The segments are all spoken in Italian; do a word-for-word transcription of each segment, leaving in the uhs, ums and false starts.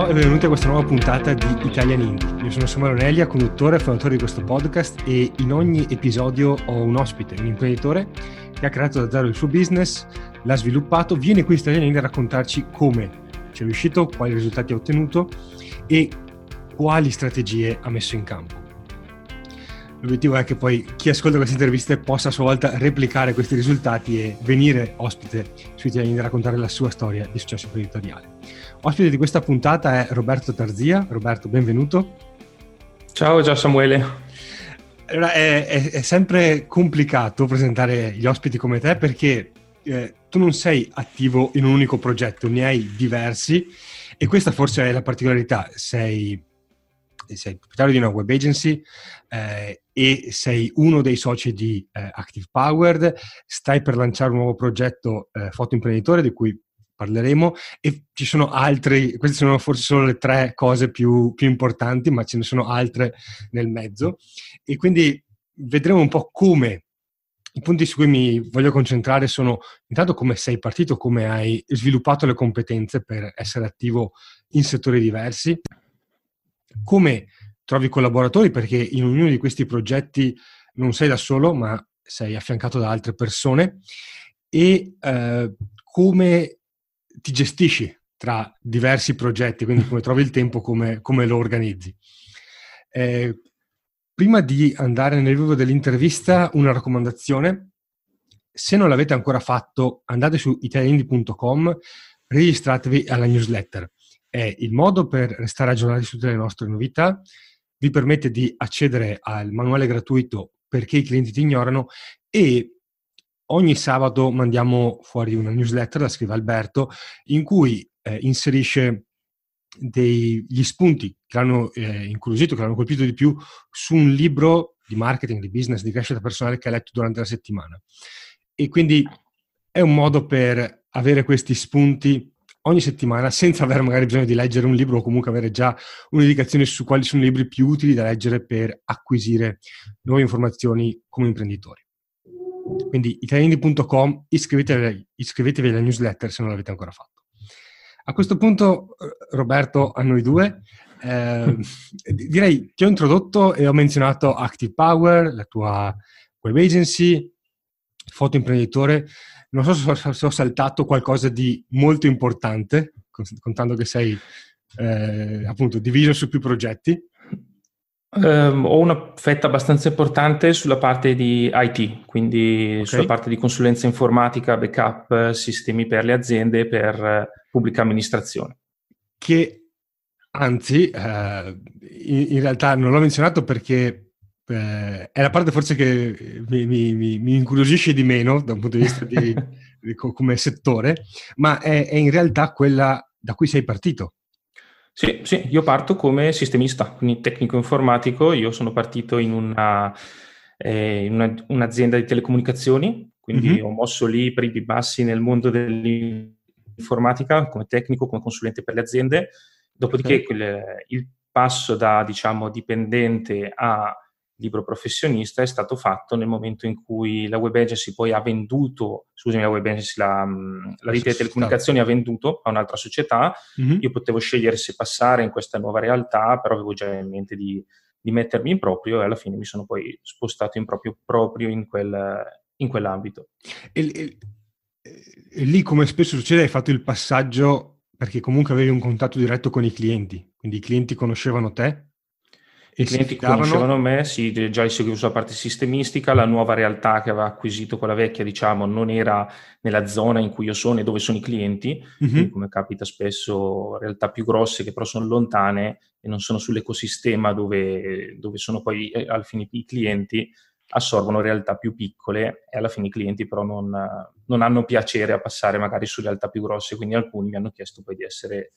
Ciao e benvenuti a questa nuova puntata di Italian Indie. Io sono Simone Nellia, conduttore e fondatore di questo podcast, e in ogni episodio ho un ospite, un imprenditore che ha creato da zero il suo business, l'ha sviluppato, viene qui in Italian Indie a raccontarci come ci è riuscito, quali risultati ha ottenuto e quali strategie ha messo in campo. L'obiettivo è che poi chi ascolta queste interviste possa a sua volta replicare questi risultati e venire ospite su Italian Indie a raccontare la sua storia di successo imprenditoriale. Ospite di questa puntata è Roberto Tarzia. Roberto, benvenuto. Ciao, ciao Samuele. Allora, è, è, è sempre complicato presentare gli ospiti come te perché eh, tu non sei attivo in un unico progetto, ne hai diversi, e questa forse è la particolarità. Sei... sei il proprietario di una web agency eh, e sei uno dei soci di eh, Active Powered, stai per lanciare un nuovo progetto eh, Foto Imprenditore di cui parleremo, e ci sono altri, queste sono forse solo le tre cose più, più importanti, ma ce ne sono altre nel mezzo, e quindi vedremo un po' come. I punti su cui mi voglio concentrare sono intanto come sei partito, come hai sviluppato le competenze per essere attivo in settori diversi, come trovi collaboratori, perché in ognuno di questi progetti non sei da solo ma sei affiancato da altre persone, e eh, come ti gestisci tra diversi progetti, quindi come trovi il tempo, come, come lo organizzi. Eh, prima di andare nel vivo dell'intervista, una raccomandazione: se non l'avete ancora fatto, andate su italianindie punto com, registratevi alla newsletter. È il modo per restare aggiornati su tutte le nostre novità, vi permette di accedere al manuale gratuito perché i clienti ti ignorano, e ogni sabato mandiamo fuori una newsletter, la scrive Alberto, in cui eh, inserisce degli spunti che l'hanno eh, incuriosito, che l'hanno colpito di più su un libro di marketing, di business, di crescita personale che ha letto durante la settimana. E quindi è un modo per avere questi spunti ogni settimana senza avere magari bisogno di leggere un libro, o comunque avere già un'indicazione su quali sono i libri più utili da leggere per acquisire nuove informazioni come imprenditori. Quindi italianindie punto com, iscrivetevi, iscrivetevi alla newsletter se non l'avete ancora fatto. A questo punto, Roberto, a noi due, eh, direi ti ho introdotto e ho menzionato Active Power, la tua web agency, Foto Imprenditore. Non so se ho saltato qualcosa di molto importante, contando che sei eh, appunto diviso su più progetti. Um, ho una fetta abbastanza importante sulla parte di I T, quindi okay. Sulla parte di consulenza informatica, backup, sistemi per le aziende, per pubblica amministrazione. Che anzi, eh, in realtà non l'ho menzionato perché... Eh, è la parte forse che mi, mi, mi incuriosisce di meno da un punto di vista di, di, come settore, ma è, è in realtà quella da cui sei partito. Sì, sì, io parto come sistemista, quindi tecnico informatico. Io sono partito in, una, eh, in una, un'azienda di telecomunicazioni, quindi mm-hmm. ho mosso lì per i più bassi nel mondo dell'informatica come tecnico, come consulente per le aziende. Dopodiché okay. quel, il passo da, diciamo, dipendente a libro professionista è stato fatto nel momento in cui la web agency poi ha venduto, scusami, la web agency, la, la rete di telecomunicazioni ha venduto a un'altra società. Mm-hmm. Io potevo scegliere se passare in questa nuova realtà, però avevo già in mente di, di mettermi in proprio, e alla fine mi sono poi spostato in proprio, proprio in, quel, in quell'ambito. E, e, e lì, come spesso succede, hai fatto il passaggio perché comunque avevi un contatto diretto con i clienti, quindi i clienti conoscevano te? I clienti conoscevano me, sì, già li seguivo sulla parte sistemistica. La nuova realtà che aveva acquisito quella vecchia, diciamo, non era nella zona in cui io sono e dove sono i clienti, mm-hmm. come capita spesso, realtà più grosse che però sono lontane e non sono sull'ecosistema dove, dove sono poi eh, alla fine i clienti, assorbono realtà più piccole, e alla fine i clienti però non, non hanno piacere a passare magari su realtà più grosse, quindi alcuni mi hanno chiesto poi di essere,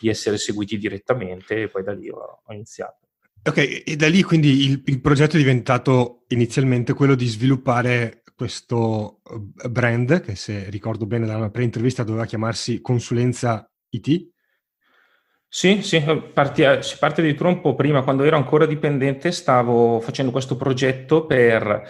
di essere seguiti direttamente, e poi da lì ho, ho iniziato. Ok, e da lì quindi il, il progetto è diventato inizialmente quello di sviluppare questo brand, che se ricordo bene dalla pre-intervista doveva chiamarsi Consulenza I T. Sì, sì, partia, si parte addirittura un po' prima. Quando ero ancora dipendente stavo facendo questo progetto per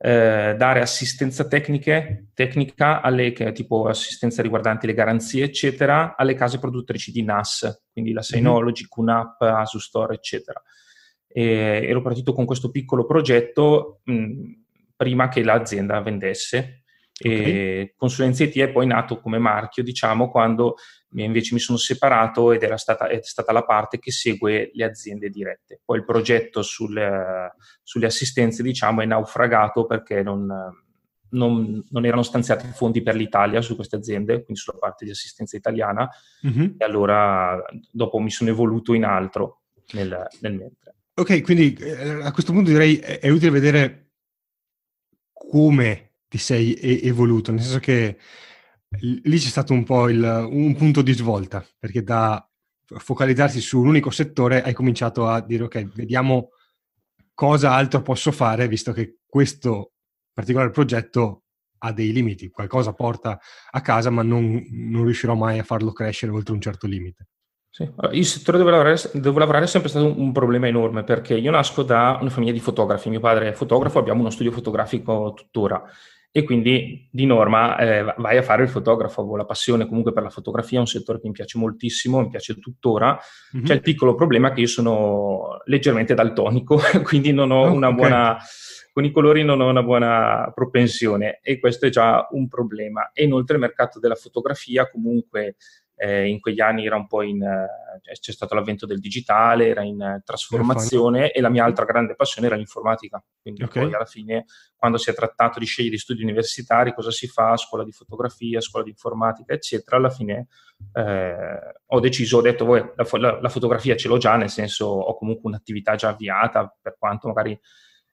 eh, dare assistenza tecniche, tecnica alle, che è tipo assistenza riguardanti le garanzie, eccetera, alle case produttrici di NAS, quindi la Synology, QNAP, Asustor, eccetera. E ero partito con questo piccolo progetto mh, prima che l'azienda vendesse. Okay. E Consulenza I T è poi nato come marchio, diciamo, quando invece mi sono separato ed era stata, è stata la parte che segue le aziende dirette. Poi il progetto sul, sulle assistenze, diciamo, è naufragato perché non, non, non erano stanziati fondi per l'Italia su queste aziende, quindi sulla parte di assistenza italiana, mm-hmm. e allora dopo mi sono evoluto in altro nel, nel mentre. Ok, quindi a questo punto direi è utile vedere come ti sei evoluto, nel senso che lì c'è stato un po' il, un punto di svolta, perché da focalizzarsi su un unico settore hai cominciato a dire ok, vediamo cosa altro posso fare, visto che questo particolare progetto ha dei limiti, qualcosa porta a casa ma non, non riuscirò mai a farlo crescere oltre un certo limite. Sì. Il settore dove lavorare, dove lavorare è sempre stato un, un problema enorme, perché io nasco da una famiglia di fotografi, mio padre è fotografo, abbiamo uno studio fotografico tuttora. E quindi di norma eh, vai a fare il fotografo, ho la passione comunque per la fotografia, è un settore che mi piace moltissimo, mi piace tuttora. Mm-hmm. C'è il piccolo problema che io sono leggermente daltonico, quindi non ho oh, una okay. buona, con i colori non ho una buona propensione, e questo è già un problema. E inoltre il mercato della fotografia comunque eh, in quegli anni era un po' in, eh, c'è stato l'avvento del digitale, era in eh, trasformazione, e la mia altra grande passione era l'informatica, quindi okay. poi alla fine quando si è trattato di scegliere gli studi universitari, cosa si fa, scuola di fotografia, scuola di informatica, eccetera, alla fine eh, ho deciso, ho detto voi, la, la, la fotografia ce l'ho già, nel senso ho comunque un'attività già avviata, per quanto magari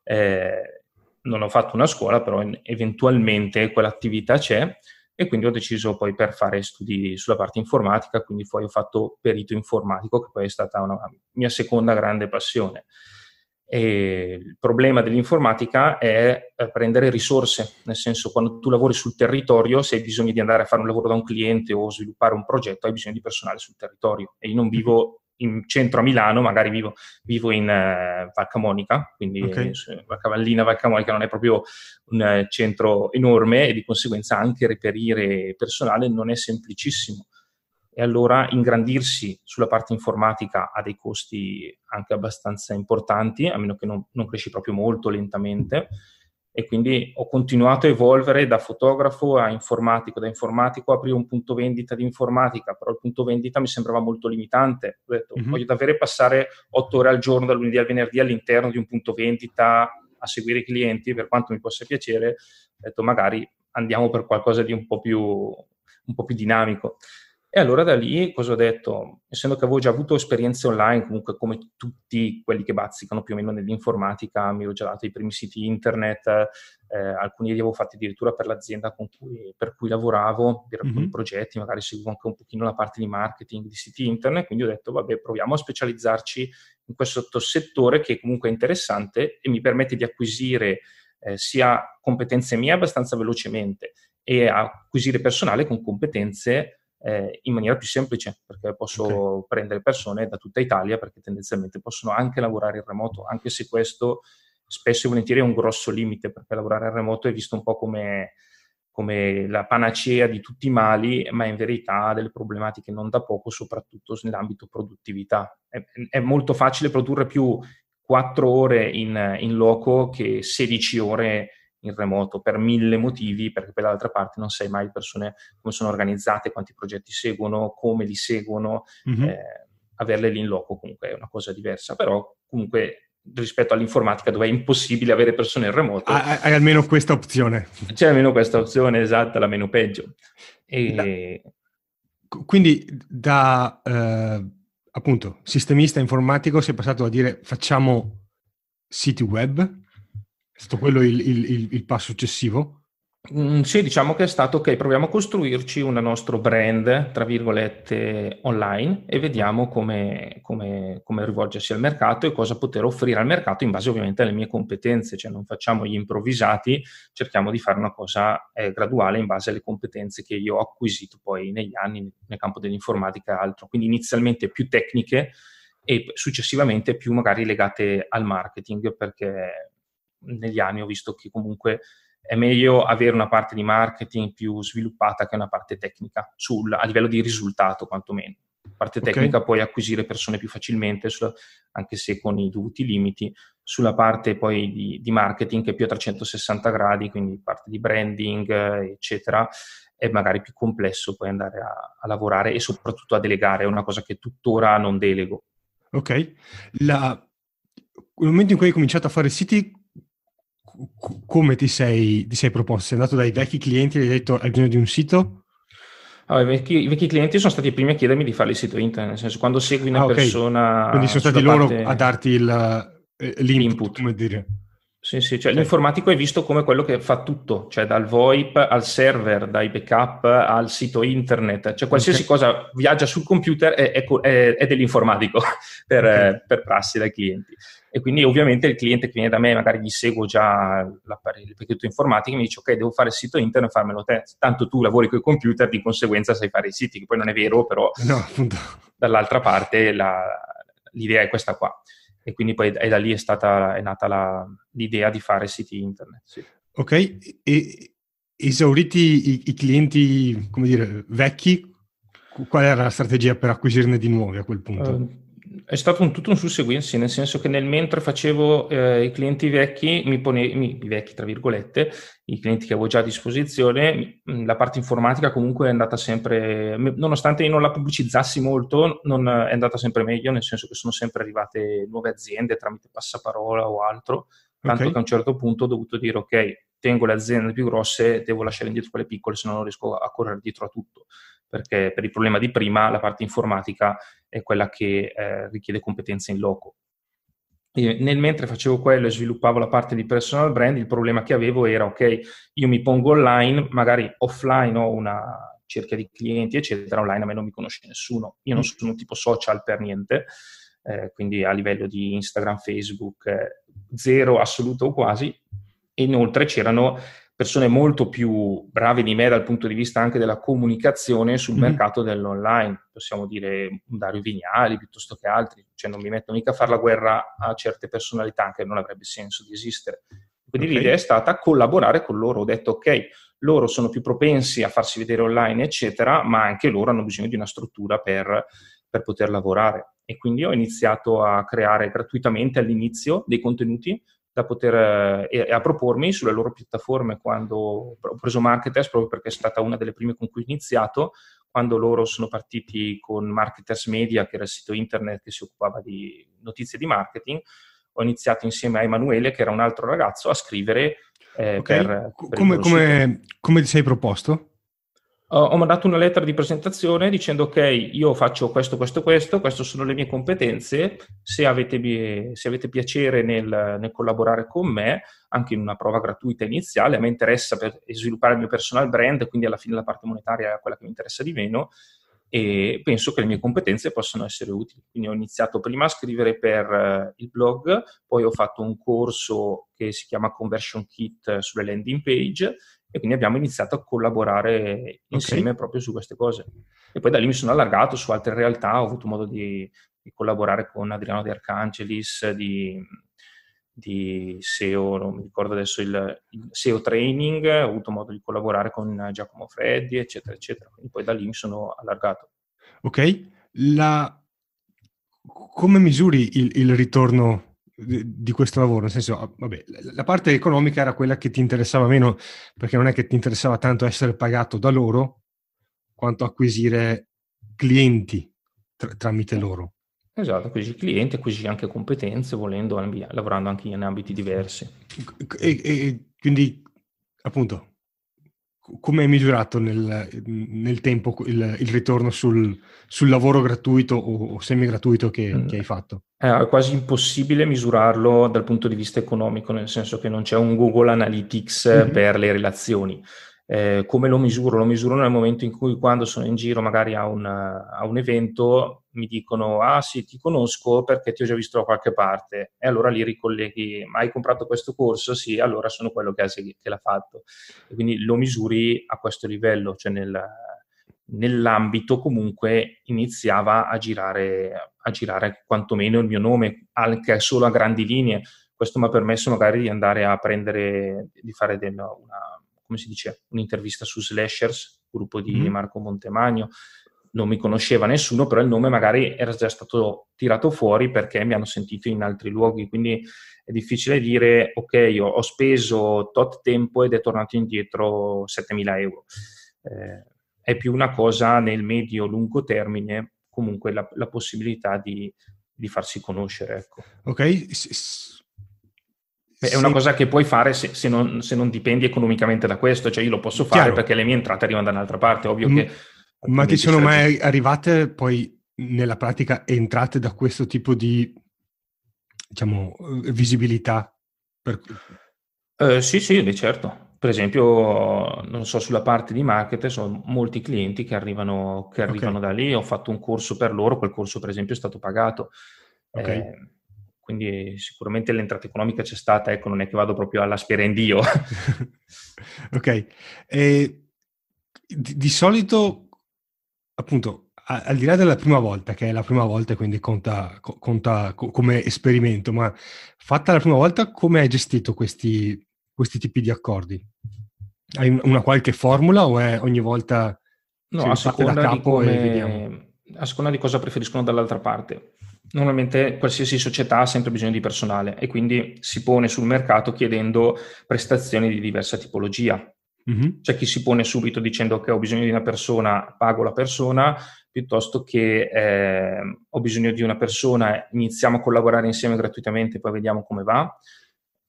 eh, non ho fatto una scuola, però in, eventualmente quell'attività c'è. E quindi ho deciso poi per fare studi sulla parte informatica, quindi poi ho fatto perito informatico, che poi è stata una mia seconda grande passione. E il problema dell'informatica è prendere risorse, nel senso quando tu lavori sul territorio, se hai bisogno di andare a fare un lavoro da un cliente o sviluppare un progetto, hai bisogno di personale sul territorio. E io non vivo in centro a Milano, magari vivo, vivo in uh, Valcamonica, quindi okay. Valcavallina, Valcamonica non è proprio un uh, centro enorme, e di conseguenza anche reperire personale non è semplicissimo. E allora ingrandirsi sulla parte informatica ha dei costi anche abbastanza importanti, a meno che non, non cresci proprio molto lentamente. E quindi ho continuato a evolvere da fotografo a informatico, da informatico aprivo un punto vendita di informatica, però il punto vendita mi sembrava molto limitante. Ho detto, mm-hmm. voglio davvero passare otto ore al giorno, dal lunedì al venerdì, all'interno di un punto vendita a seguire i clienti, per quanto mi possa piacere, ho detto magari andiamo per qualcosa di un po' più, un po' più dinamico. E allora da lì cosa ho detto? Essendo che avevo già avuto esperienze online, comunque come tutti quelli che bazzicano più o meno nell'informatica, mi ero già dato i primi siti internet, eh, alcuni li avevo fatti addirittura per l'azienda con cui, per cui lavoravo, per alcuni mm-hmm. progetti, magari seguivo anche un pochino la parte di marketing di siti internet, quindi ho detto vabbè, proviamo a specializzarci in questo sottosettore che comunque è interessante e mi permette di acquisire eh, sia competenze mie abbastanza velocemente e acquisire personale con competenze Eh, in maniera più semplice, perché posso okay. prendere persone da tutta Italia, perché tendenzialmente possono anche lavorare in remoto, anche se questo spesso e volentieri è un grosso limite, perché lavorare in remoto è visto un po' come, come la panacea di tutti i mali, ma in verità ha delle problematiche non da poco, soprattutto nell'ambito produttività. È, è molto facile produrre più quattro ore in, in loco che sedici ore in remoto, per mille motivi, perché per l'altra parte non sai mai persone come sono organizzate, quanti progetti seguono, come li seguono, mm-hmm. eh, averle lì in loco comunque è una cosa diversa, però comunque rispetto all'informatica dove è impossibile avere persone in remoto. Hai, hai almeno questa opzione. C'è almeno questa opzione, esatta, la meno peggio. E... Da, quindi da eh, appunto sistemista informatico sei passato a dire facciamo siti web. È stato quello il, il, il passo successivo? Mm, sì, diciamo che è stato ok, proviamo a costruirci un nostro brand, tra virgolette, online e vediamo come, come, come rivolgersi al mercato e cosa poter offrire al mercato in base ovviamente alle mie competenze, cioè non facciamo gli improvvisati, cerchiamo di fare una cosa eh, graduale in base alle competenze che io ho acquisito poi negli anni nel campo dell'informatica e altro, quindi inizialmente più tecniche e successivamente più magari legate al marketing, perché negli anni ho visto che comunque è meglio avere una parte di marketing più sviluppata che una parte tecnica, sul, a livello di risultato quantomeno. La parte tecnica okay. Puoi acquisire persone più facilmente, anche se con i dovuti limiti, sulla parte poi di, di marketing che è più a trecentosessanta gradi, quindi parte di branding, eccetera, è magari più complesso poi andare a, a lavorare e soprattutto a delegare, è una cosa che tuttora non delego. Ok. La... Il momento in cui hai cominciato a fare siti, come ti sei, ti sei proposto? Sei andato dai vecchi clienti e hai detto hai bisogno di un sito? Allora, i, vecchi, i vecchi clienti sono stati i primi a chiedermi di fare il sito internet, nel senso quando segui una ah, okay. persona... Quindi sono stati loro parte... a darti il, eh, l'input, come dire. Sì, sì, cioè okay. L'informatico è visto come quello che fa tutto, cioè dal VoIP al server, dai backup al sito internet, cioè qualsiasi okay. cosa viaggia sul computer è, è, è, è dell'informatico per, okay. per prassi dai clienti. E quindi ovviamente il cliente che viene da me, magari gli seguo già il pacchetto informatico e mi dice ok, devo fare il sito internet, farmelo te, tanto tu lavori con i computer, di conseguenza sai fare i siti, che poi non è vero, però no, appunto. Dall'altra parte la, l'idea è questa qua. E quindi poi è da lì è stata è nata la, l'idea di fare siti internet. Sì. Ok, e esauriti i, i clienti, come dire, vecchi, qual era la strategia per acquisirne di nuovi a quel punto? Uh, è stato un, tutto un susseguirsi, nel senso che nel mentre facevo eh, i clienti vecchi, mi pone, mi, i vecchi tra virgolette, i clienti che avevo già a disposizione, la parte informatica comunque è andata sempre, nonostante io non la pubblicizzassi molto, non è andata sempre meglio, nel senso che sono sempre arrivate nuove aziende tramite passaparola o altro, tanto okay. che a un certo punto ho dovuto dire ok, tengo le aziende più grosse, devo lasciare indietro quelle piccole, se no non riesco a correre dietro a tutto, perché per il problema di prima la parte informatica è quella che eh, richiede competenze in loco. E nel mentre facevo quello e sviluppavo la parte di personal brand, il problema che avevo era ok, io mi pongo online, magari offline ho una cerchia di clienti, eccetera, online a me non mi conosce nessuno, io non sono un tipo social per niente, eh, quindi a livello di Instagram, Facebook, eh, zero assoluto o quasi, e inoltre c'erano persone molto più brave di me dal punto di vista anche della comunicazione sul mm. mercato dell'online, possiamo dire Dario Vignali piuttosto che altri, cioè non mi metto mica a fare la guerra a certe personalità, anche non avrebbe senso di esistere. Quindi okay. l'idea è stata collaborare con loro, ho detto ok, loro sono più propensi a farsi vedere online eccetera, ma anche loro hanno bisogno di una struttura per, per poter lavorare. E quindi ho iniziato a creare gratuitamente all'inizio dei contenuti, da poter eh, a propormi sulle loro piattaforme. Quando ho preso Marketers, proprio perché è stata una delle prime con cui ho iniziato, quando loro sono partiti con Marketers Media, che era il sito internet che si occupava di notizie di marketing, ho iniziato insieme a Emanuele, che era un altro ragazzo, a scrivere eh, okay. per, per come, come, come ti sei proposto? Uh, ho mandato una lettera di presentazione dicendo ok, io faccio questo, questo, questo, queste sono le mie competenze, se avete, se avete piacere nel, nel collaborare con me, anche in una prova gratuita iniziale, a me interessa per sviluppare il mio personal brand, quindi alla fine la parte monetaria è quella che mi interessa di meno e penso che le mie competenze possano essere utili. Quindi ho iniziato prima a scrivere per il blog, poi ho fatto un corso che si chiama Conversion Kit sulle landing page, e quindi abbiamo iniziato a collaborare insieme okay. proprio su queste cose. E poi da lì mi sono allargato su altre realtà, ho avuto modo di, di collaborare con Adriano De Arcangelis, di, di S E O, non mi ricordo adesso, il, il S E O Training, ho avuto modo di collaborare con Giacomo Freddi, eccetera, eccetera. Quindi poi da lì mi sono allargato. Ok, la... come misuri il, il ritorno di questo lavoro? Nel senso, vabbè, la parte economica era quella che ti interessava meno, perché non è che ti interessava tanto essere pagato da loro quanto acquisire clienti tr- tramite loro. Esatto, acquisire clienti, acquisire anche competenze, volendo, ambi- lavorando anche in ambiti diversi. E, e quindi, appunto, come hai misurato nel, nel tempo il, il ritorno sul, sul lavoro gratuito o, o semi-gratuito che, mm. che hai fatto? È quasi impossibile misurarlo dal punto di vista economico, nel senso che non c'è un Google Analytics mm-hmm. per le relazioni. Eh, come lo misuro? Lo misuro nel momento in cui, quando sono in giro magari a un, a un evento, mi dicono ah sì, ti conosco perché ti ho già visto da qualche parte, e allora li ricolleghi, ma hai comprato questo corso? Sì, allora sono quello che, che l'ha fatto. E quindi lo misuri a questo livello, cioè nel, nell'ambito comunque iniziava a girare, a girare quantomeno il mio nome, anche solo a grandi linee. Questo mi ha permesso magari di andare a prendere, di fare del, una, come si dice, un'intervista su Slashers, gruppo di mm. Marco Montemagno. Non mi conosceva nessuno, però il nome magari era già stato tirato fuori perché mi hanno sentito in altri luoghi, quindi è difficile dire ok, io ho speso tot tempo ed è tornato indietro settemila euro. Eh, è più una cosa nel medio-lungo termine, comunque la, la possibilità di, di farsi conoscere. Ecco. Ok. È una cosa che puoi fare se, se, non, se non dipendi economicamente da questo, cioè io lo posso fare Chiaro. Perché le mie entrate arrivano da un'altra parte, ovvio mm. che... Ma ti sono mai arrivate poi nella pratica entrate da questo tipo di, diciamo, visibilità? Per... Eh, sì, sì, beh, certo. Per esempio, non so, sulla parte di marketing sono molti clienti che arrivano, che arrivano okay. da lì. Ho fatto un corso per loro, quel corso per esempio è stato pagato. Okay. Eh, quindi sicuramente l'entrata economica c'è stata, ecco, non è che vado proprio alla spera in Dio. Ok. E, di, di solito... Appunto, al di là della prima volta, che è la prima volta e quindi conta, conta come esperimento, ma fatta la prima volta, come hai gestito questi, questi tipi di accordi? Hai una qualche formula o è ogni volta no, a seconda da capo di come, e vediamo? A seconda di cosa preferiscono dall'altra parte. Normalmente qualsiasi società ha sempre bisogno di personale e quindi si pone sul mercato chiedendo prestazioni di diversa tipologia. Mm-hmm. C'è chi si pone subito dicendo che ho bisogno di una persona, pago la persona, piuttosto che eh, ho bisogno di una persona, iniziamo a collaborare insieme gratuitamente, poi vediamo come va.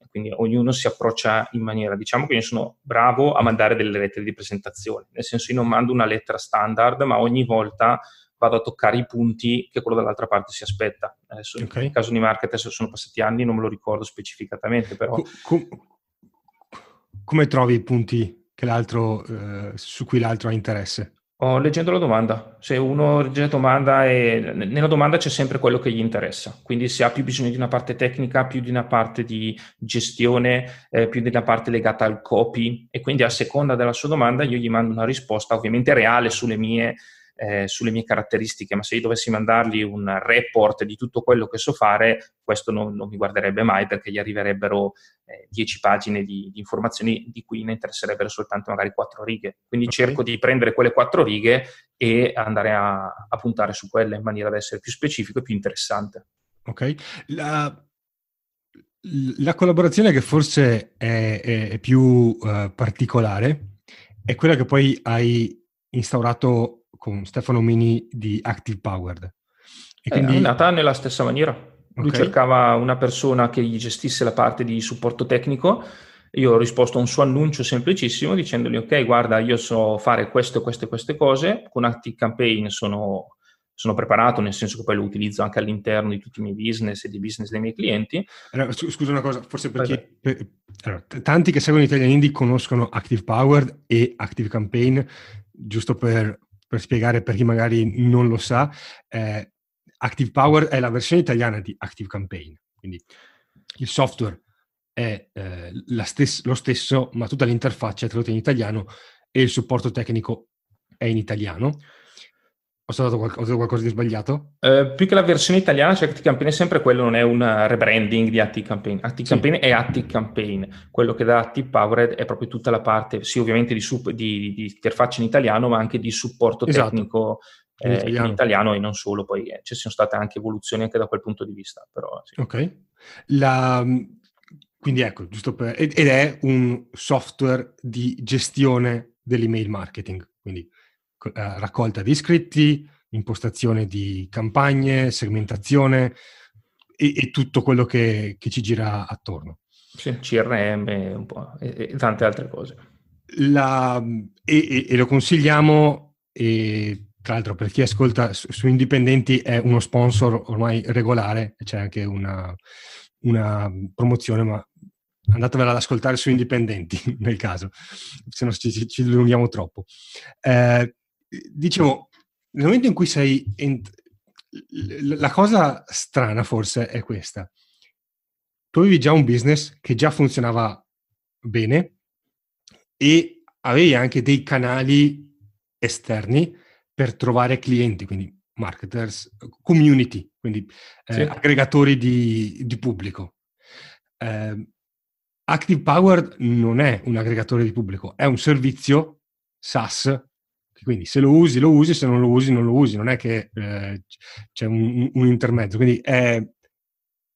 Quindi ognuno si approccia in maniera, diciamo che io sono bravo a mandare delle lettere di presentazione, nel senso io non mando una lettera standard, ma ogni volta vado a toccare i punti che quello dall'altra parte si aspetta. Adesso okay. nel caso di Marketers sono passati anni, non me lo ricordo specificatamente, però... Com- come trovi i punti? Che l'altro, eh, su cui l'altro ha interesse? Oh, leggendo la domanda. Se uno legge la domanda, e nella domanda c'è sempre quello che gli interessa. Quindi se ha più bisogno di una parte tecnica, più di una parte di gestione, eh, più di una parte legata al copy, e quindi a seconda della sua domanda io gli mando una risposta ovviamente reale sulle mie, eh, sulle mie caratteristiche, ma se io dovessi mandargli un report di tutto quello che so fare, questo non, non mi guarderebbe mai perché gli arriverebbero dieci pagine di, di informazioni di cui ne interesserebbero soltanto magari quattro righe. Quindi okay. cerco di prendere quelle quattro righe e andare a, a puntare su quelle in maniera da essere più specifico e più interessante. Ok. La, la collaborazione che forse è, è, è più uh, particolare è quella che poi hai instaurato con Stefano Mini di Active Powered. E quindi... È nata nella stessa maniera. Lui okay. cercava una persona che gli gestisse la parte di supporto tecnico. Io ho risposto a un suo annuncio semplicissimo dicendogli ok, guarda, io so fare questo, queste, queste cose. Con ActiveCampaign sono, sono preparato, nel senso che poi lo utilizzo anche all'interno di tutti i miei business e dei business dei miei clienti. Allora, scusa una cosa, forse perché per, allora, tanti che seguono Italian Indie conoscono Active Powered e ActiveCampaign, giusto per, per spiegare per chi magari non lo sa, eh, Active Powered è la versione italiana di ActiveCampaign, quindi il software è eh, la stes- lo stesso, ma tutta l'interfaccia è tradotta in italiano e il supporto tecnico è in italiano. Ho dato qual- qualcosa di sbagliato? Eh, più che la versione italiana, cioè ActiveCampaign è sempre quello, non è un rebranding di ActiveCampaign. ActiveCampaign sì. è ActiveCampaign. Quello che dà Active Powered è proprio tutta la parte, sì ovviamente di, sup- di, di interfaccia in italiano, ma anche di supporto esatto. tecnico In italiano. Eh, in italiano e non solo, poi eh, ci sono state anche evoluzioni anche da quel punto di vista, però sì. Ok, la, quindi ecco, giusto per, ed è un software di gestione dell'email marketing, quindi eh, raccolta di iscritti, impostazione di campagne, segmentazione e, e tutto quello che, che ci gira attorno. Sì, C R M un po', e, e tante altre cose. La, e, e, e lo consigliamo e... Tra l'altro, per chi ascolta su, su Indipendenti è uno sponsor ormai regolare, c'è anche una, una promozione, ma andatevela ad ascoltare su Indipendenti, nel caso, se no ci, ci dilunghiamo troppo. Eh, dicevo, nel momento in cui sei... Ent- la cosa strana forse è questa. Tu avevi già un business che già funzionava bene e avevi anche dei canali esterni per trovare clienti, quindi marketers, community, quindi eh, sì. aggregatori di, di pubblico. eh, Active Powered non è un aggregatore di pubblico, è un servizio SaaS, quindi se lo usi lo usi, se non lo usi non lo usi, non è che eh, c'è un, un intermezzo, quindi eh,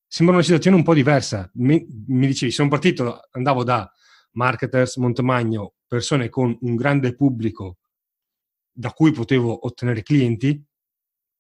sembra una situazione un po' diversa. Mi, mi dicevi, sono partito, andavo da Marketers, Montemagno, persone con un grande pubblico da cui potevo ottenere clienti,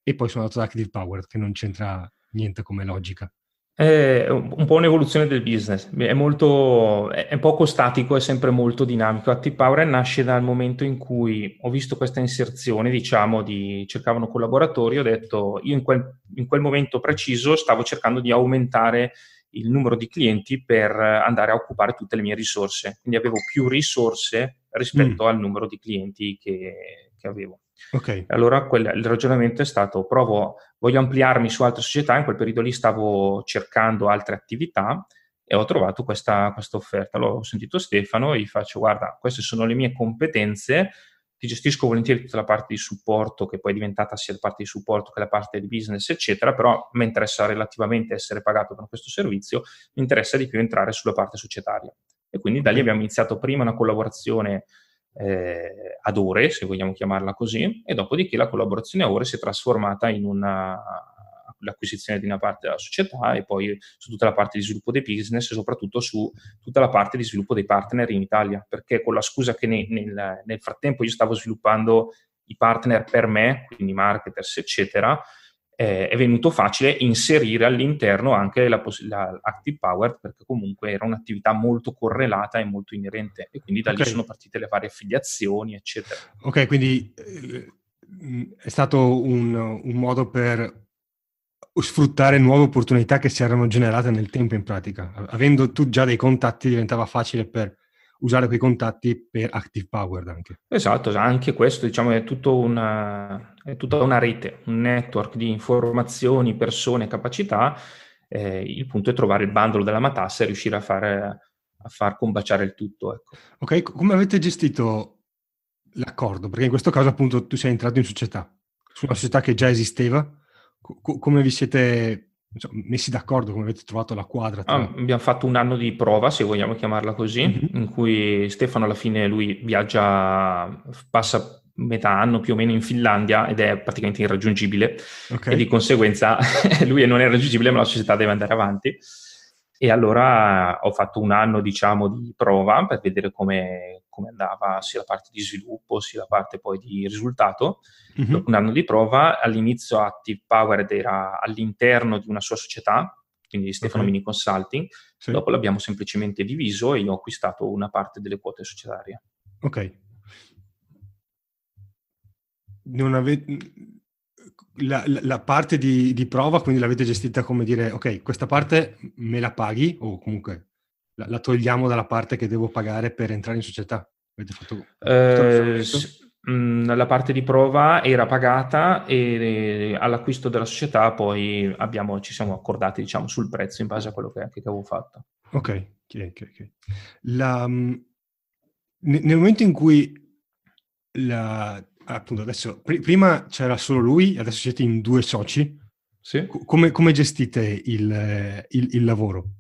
e poi sono andato da Active Powered, che non c'entra niente come logica. È un po' un'evoluzione del business, è molto, è poco statico, è sempre molto dinamico. Active Powered nasce dal momento in cui ho visto questa inserzione, diciamo, di cercavano collaboratori, ho detto, io in quel, in quel momento preciso stavo cercando di aumentare il numero di clienti per andare a occupare tutte le mie risorse, quindi avevo più risorse rispetto mm. al numero di clienti che, che avevo. Okay. Allora quel, il ragionamento è stato, provo, voglio ampliarmi su altre società, in quel periodo lì stavo cercando altre attività e ho trovato questa, questa offerta, allora ho sentito Stefano e gli faccio, guarda, queste sono le mie competenze, ti gestisco volentieri tutta la parte di supporto, che poi è diventata sia la parte di supporto che la parte di business eccetera, però mi interessa relativamente essere pagato per questo servizio, mi interessa di più entrare sulla parte societaria, e quindi da lì abbiamo iniziato prima una collaborazione Eh, ad ore, se vogliamo chiamarla così, e dopodiché la collaborazione a ore si è trasformata in una, l'acquisizione di una parte della società e poi su tutta la parte di sviluppo dei business e soprattutto su tutta la parte di sviluppo dei partner in Italia, perché con la scusa che ne, nel, nel frattempo io stavo sviluppando i partner per me, quindi marketers eccetera, eh, è venuto facile inserire all'interno anche la, la Active Powered, perché comunque era un'attività molto correlata e molto inerente, e quindi da okay. lì sono partite le varie affiliazioni eccetera. Ok, quindi eh, è stato un, un modo per sfruttare nuove opportunità che si erano generate nel tempo, in pratica. Avendo tu già dei contatti diventava facile per usare quei contatti per Active Powered anche. Esatto, anche questo, diciamo, è tutto una, è tutta una rete, un network di informazioni, persone, capacità. Eh, il punto è trovare il bandolo della matassa e riuscire a fare a far combaciare il tutto. Ecco. Ok, come avete gestito l'accordo? Perché in questo caso appunto tu sei entrato in società, su una società che già esisteva. Co- come vi siete... messi d'accordo, come avete trovato la quadra? Tra... Ah, abbiamo fatto un anno di prova, se vogliamo chiamarla così, mm-hmm. in cui Stefano alla fine lui viaggia, passa metà anno più o meno in Finlandia ed è praticamente irraggiungibile, okay. e di conseguenza lui non è raggiungibile ma la società deve andare avanti, e allora ho fatto un anno, diciamo, di prova per vedere come, come andava sia la parte di sviluppo sia la parte poi di risultato. Mm-hmm. Dopo un anno di prova, all'inizio Active Powered era all'interno di una sua società, quindi Stefano okay. Mini Consulting, sì. dopo l'abbiamo semplicemente diviso e io ho acquistato una parte delle quote societarie. Ok. Non avete... La, la, la parte di, di prova, quindi l'avete gestita come dire, ok, questa parte me la paghi o comunque la, la togliamo dalla parte che devo pagare per entrare in società? Avete fatto, eh, s- mh, la parte di prova era pagata e, e all'acquisto della società poi abbiamo, ci siamo accordati, diciamo, sul prezzo in base a quello che, che avevo fatto. Ok, ok, ok. La, mh, nel momento in cui la... Appunto, adesso pr- prima c'era solo lui, adesso siete in due soci. Sì. C- come, come gestite il, il, il lavoro?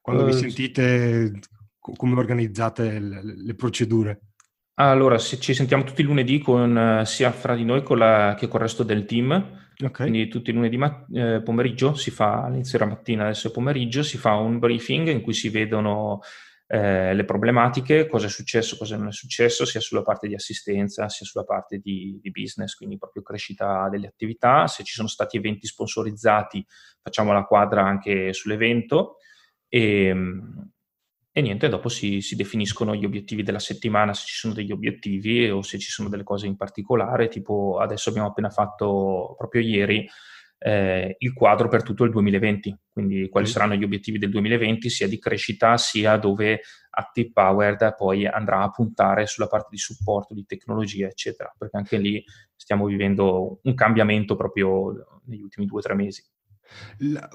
Quando uh, vi sentite, c- come organizzate le, le procedure? Allora, se ci sentiamo tutti i lunedì con, sia fra di noi con la, che con il resto del team. Okay. Quindi tutti i lunedì mat- eh, pomeriggio si fa, all'inizio della mattina, adesso è pomeriggio, si fa un briefing in cui si vedono Eh, le problematiche, cosa è successo, cosa non è successo, sia sulla parte di assistenza sia sulla parte di, di business, quindi proprio crescita delle attività. Se ci sono stati eventi sponsorizzati facciamo la quadra anche sull'evento e, e niente, dopo si, si definiscono gli obiettivi della settimana, se ci sono degli obiettivi o se ci sono delle cose in particolare, tipo adesso abbiamo appena fatto proprio ieri Eh, il quadro per tutto il duemilaventi, quindi quali sì. saranno gli obiettivi del duemilaventi, sia di crescita sia dove Active Powered poi andrà a puntare sulla parte di supporto, di tecnologia eccetera, perché anche lì stiamo vivendo un cambiamento proprio negli ultimi due o tre mesi. La...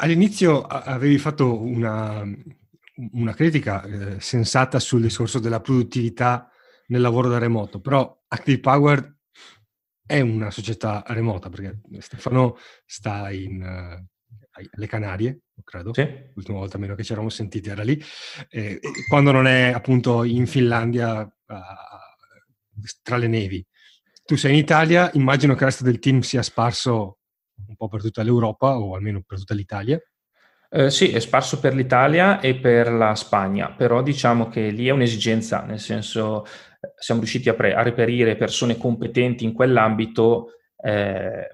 All'inizio avevi fatto una, una critica eh, sensata sul discorso della produttività nel lavoro da remoto, però Active Powered è una società remota, perché Stefano sta in, alle Canarie, credo, sì. L'ultima volta almeno che ci eravamo sentiti era lì, eh, quando non è appunto in Finlandia uh, tra le nevi. Tu sei in Italia, immagino che il resto del team sia sparso un po' per tutta l'Europa o almeno per tutta l'Italia. Eh, sì, è sparso per l'Italia e per la Spagna, però diciamo che lì è un'esigenza, nel senso siamo riusciti a, pre- a reperire persone competenti in quell'ambito. eh,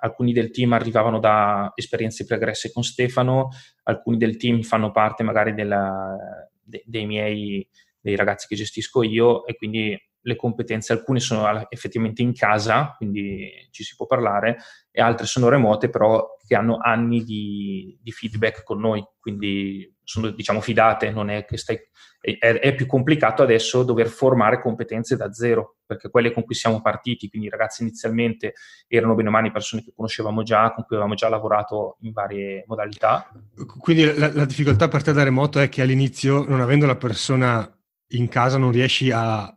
Alcuni del team arrivavano da esperienze pregresse con Stefano, alcuni del team fanno parte magari della, de, dei miei dei ragazzi che gestisco io, e quindi le competenze, alcune sono effettivamente in casa, quindi ci si può parlare, e altre sono remote, però che hanno anni di, di feedback con noi, quindi sono, diciamo, fidate. Non è che stai, è, è più complicato adesso dover formare competenze da zero, perché quelle con cui siamo partiti, quindi i ragazzi inizialmente erano bene o male persone che conoscevamo già, con cui avevamo già lavorato in varie modalità. Quindi la, la difficoltà per te da remoto è che all'inizio, non avendo la persona in casa, non riesci a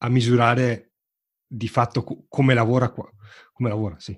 a misurare di fatto come lavora qua, come lavora, sì.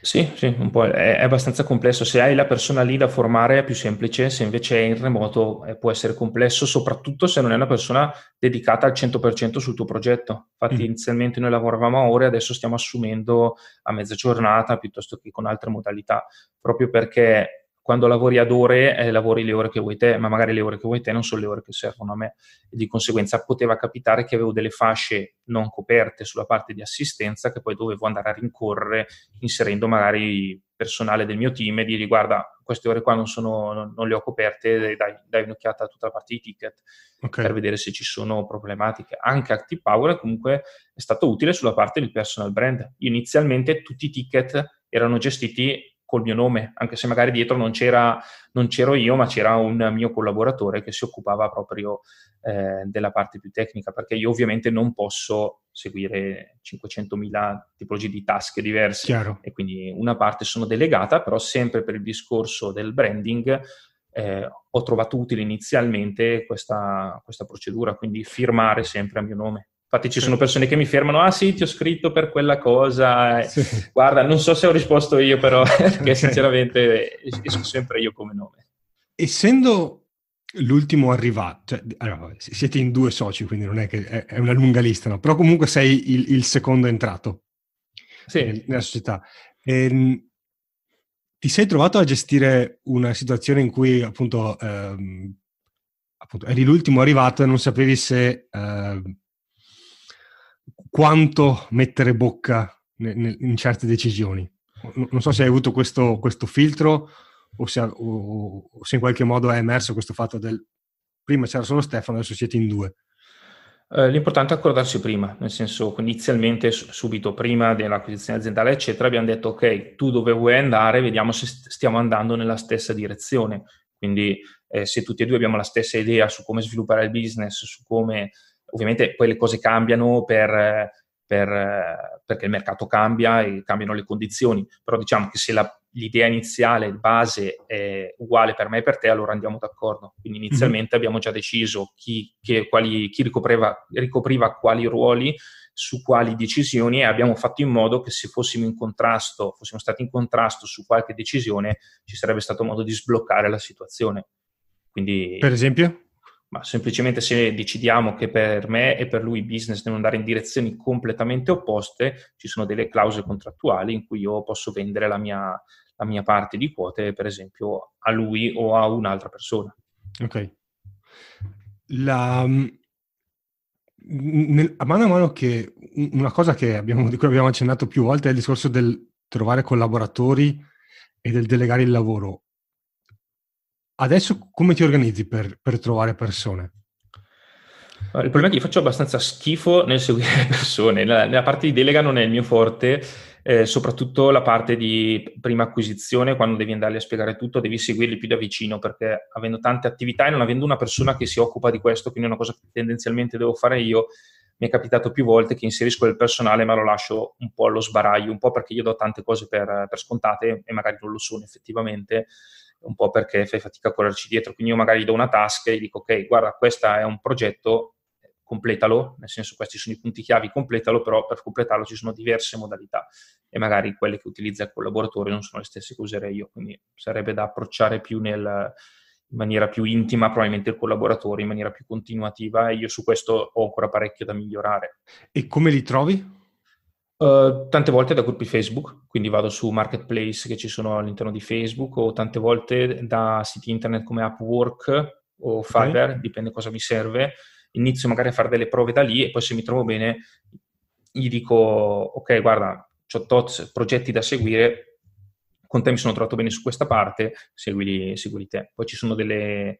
Sì, sì, un po' è, è abbastanza complesso. Se hai la persona lì da formare è più semplice, se invece è in remoto eh, può essere complesso, soprattutto se non è una persona dedicata al cento per cento sul tuo progetto. Infatti mm. inizialmente noi lavoravamo a ore, adesso stiamo assumendo a mezza giornata piuttosto che con altre modalità, proprio perché quando lavori ad ore, eh, lavori le ore che vuoi te, ma magari le ore che vuoi te non sono le ore che servono a me. E di conseguenza poteva capitare che avevo delle fasce non coperte sulla parte di assistenza che poi dovevo andare a rincorrere inserendo magari personale del mio team e dire: guarda, queste ore qua non, sono, non, non le ho coperte, dai, dai un'occhiata a tutta la parte di ticket, okay, per vedere se ci sono problematiche. Anche Active Power comunque è stato utile sulla parte del personal brand. Inizialmente tutti i ticket erano gestiti col mio nome, anche se magari dietro non c'era non c'ero io, ma c'era un mio collaboratore che si occupava proprio eh, della parte più tecnica, perché io ovviamente non posso seguire cinquecentomila tipologie di task diverse. Chiaro. E quindi una parte sono delegata, però sempre per il discorso del branding eh, ho trovato utile inizialmente questa, questa procedura, quindi firmare sempre a mio nome. Infatti ci sono persone che mi fermano: ah sì, ti ho scritto per quella cosa, sì. Guarda, non so se ho risposto io, però perché sinceramente esco sempre io come nome. Essendo l'ultimo arrivato, cioè, allora, siete in due soci, quindi non è che è una lunga lista, no? Però comunque sei il, il secondo entrato, sì, nella società. E ti sei trovato a gestire una situazione in cui appunto, ehm, appunto eri l'ultimo arrivato e non sapevi se... Ehm, quanto mettere bocca in certe decisioni. Non so se hai avuto questo, questo filtro o se, o, o se in qualche modo è emerso questo fatto del prima c'era solo Stefano, adesso siete in due. L'importante è accordarsi prima, nel senso inizialmente subito prima dell'acquisizione aziendale eccetera abbiamo detto: ok, tu dove vuoi andare, vediamo se stiamo andando nella stessa direzione. Quindi eh, se tutti e due abbiamo la stessa idea su come sviluppare il business, su come... Ovviamente poi le cose cambiano per, per, perché il mercato cambia e cambiano le condizioni, però diciamo che se la, l'idea iniziale, di base è uguale per me e per te, allora andiamo d'accordo. Quindi inizialmente mm-hmm. abbiamo già deciso chi, che, quali, chi ricopriva, ricopriva quali ruoli, su quali decisioni, e abbiamo fatto in modo che se fossimo in contrasto, fossimo stati in contrasto su qualche decisione, ci sarebbe stato modo di sbloccare la situazione. Quindi, per esempio? Ma semplicemente se decidiamo che per me e per lui il business deve andare in direzioni completamente opposte, ci sono delle clausole contrattuali in cui io posso vendere la mia, la mia parte di quote, per esempio, a lui o a un'altra persona. Ok. La, nel, a mano a mano che una cosa che abbiamo, di cui abbiamo accennato più volte, è il discorso del trovare collaboratori e del delegare il lavoro. Adesso come ti organizzi per, per trovare persone? Il problema è che io faccio abbastanza schifo nel seguire le persone. La, la parte di delega non è il mio forte, eh, soprattutto la parte di prima acquisizione, quando devi andare a spiegare tutto, devi seguirli più da vicino, perché avendo tante attività e non avendo una persona che si occupa di questo, quindi è una cosa che tendenzialmente devo fare io, mi è capitato più volte che inserisco del personale ma lo lascio un po' allo sbaraglio, un po' perché io do tante cose per, per scontate e magari non lo sono effettivamente, un po' perché fai fatica a correrci dietro. Quindi io magari do una task e dico: ok, guarda, questo è un progetto, completalo, nel senso questi sono i punti chiavi, completalo, però per completarlo ci sono diverse modalità e magari quelle che utilizza il collaboratore non sono le stesse che userei io, quindi sarebbe da approcciare più nel... in maniera più intima, probabilmente il collaboratore, in maniera più continuativa, e io su questo ho ancora parecchio da migliorare. E come li trovi? Uh, tante volte da gruppi Facebook, quindi vado su marketplace che ci sono all'interno di Facebook, o tante volte da siti internet come Upwork o Fiverr, okay. Dipende cosa mi serve. Inizio magari a fare delle prove da lì e poi se mi trovo bene gli dico, ok, guarda, c'ho tot progetti da seguire, con te mi sono trovato bene su questa parte, seguili, seguili te. Poi ci sono delle,